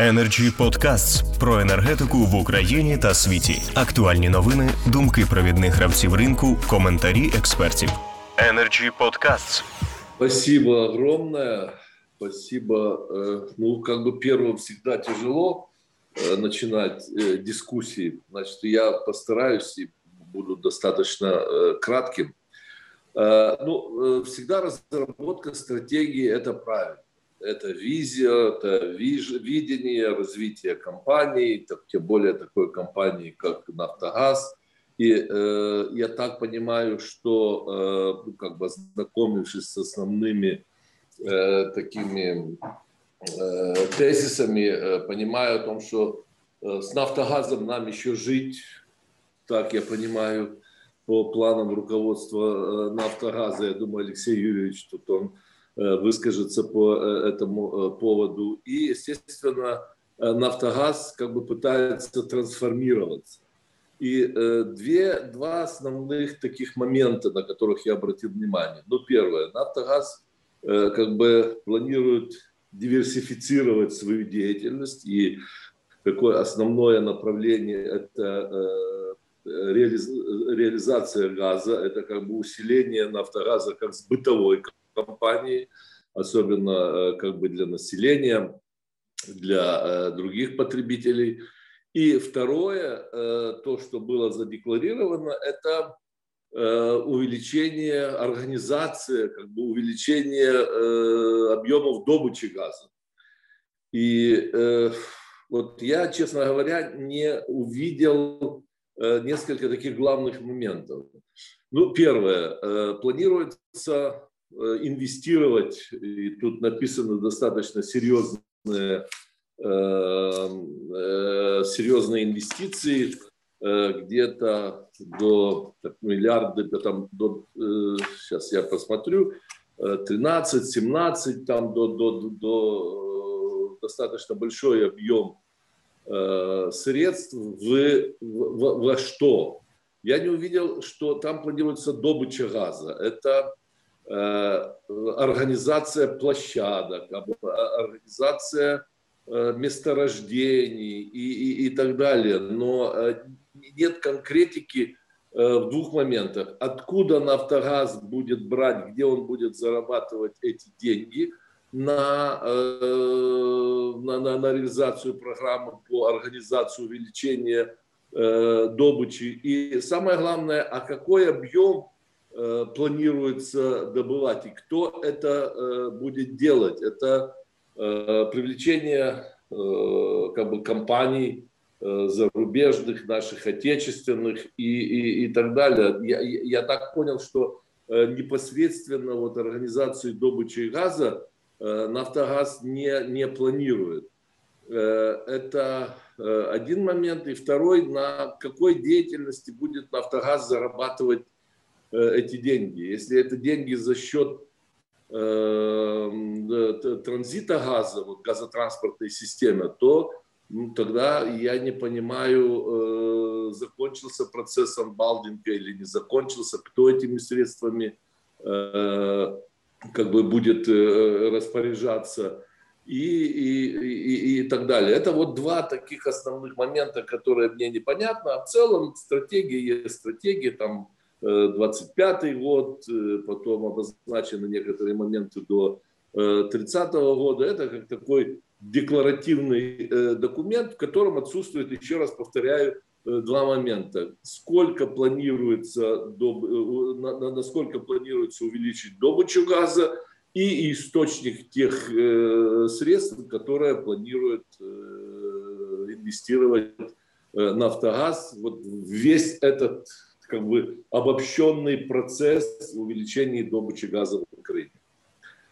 Energy Podcasts про енергетику в Україні та світі. Актуальні новини, думки провідних гравців ринку, коментарі експертів. Energy Podcasts. Спасибо огромное. Спасибо. Ну, как бы первым всегда тяжело начинать дискуссии. Значит, я постараюсь и буду достаточно кратким. Ну, всегда разработка стратегии – это правильно. Это визия, это видение, развитие компании, тем более такой компании, как «Нафтогаз». И я так понимаю, что, как бы ознакомившись с основными такими тезисами, понимаю о том, что с «Нафтогазом» нам еще жить, так я понимаю, по планам руководства «Нафтогаза». Я думаю, Алексей Юрьевич, тут он выскажется по этому поводу. И, естественно, «Нафтогаз» как бы пытается трансформироваться. И два основных таких момента, на которых я обратил внимание. Ну, первое, «Нафтогаз» как бы планирует диверсифицировать свою деятельность. И такое основное направление – это реализация газа, это как бы усиление «Нафтогаза» как бытовой компании, особенно как бы для населения, для других потребителей. И второе, то, что было задекларировано, это увеличение организации, как бы увеличение объемов добычи газа. И вот я, честно говоря, не увидел несколько таких главных моментов. Ну, первое, планируется инвестировать, и тут написано достаточно серьезные инвестиции, где-то до миллиарда, сейчас я посмотрю, 13-17, там до достаточно большой объем средств. Во что? Я не увидел, что там планируется добыча газа. Это организация площадок, организация месторождений и так далее. Но нет конкретики в двух моментах. Откуда «Нафтогаз» будет брать, где он будет зарабатывать эти деньги на реализацию программы по организации увеличения добычи. И самое главное, а какой объем планируется добывать и кто это будет делать. Это привлечение как бы компаний зарубежных, наших отечественных и так далее. Я так понял, что непосредственно вот организации добычи газа «Нафтогаз» не планирует. Это один момент. И второй, на какой деятельности будет «Нафтогаз» зарабатывать эти деньги. Если это деньги за счет транзита газа, вот газотранспортной системы, то тогда я не понимаю, закончился процесс анбалдинга или не закончился, кто этими средствами как бы будет распоряжаться и так далее. Это вот два таких основных момента, которые мне непонятны. А в целом стратегия есть стратегия, там 25-й год, потом обозначены некоторые моменты до 30-го года. Это как такой декларативный документ, в котором отсутствует, еще раз повторяю, два момента. Насколько планируется увеличить добычу газа и источник тех средств, которые планирует инвестировать «Нафтогаз». Вот весь этот как бы обобщенный процесс увеличения добычи газа в Украине.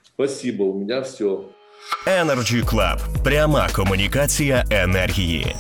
Спасибо, у меня все. Energy Club. Пряма комунікація енергії.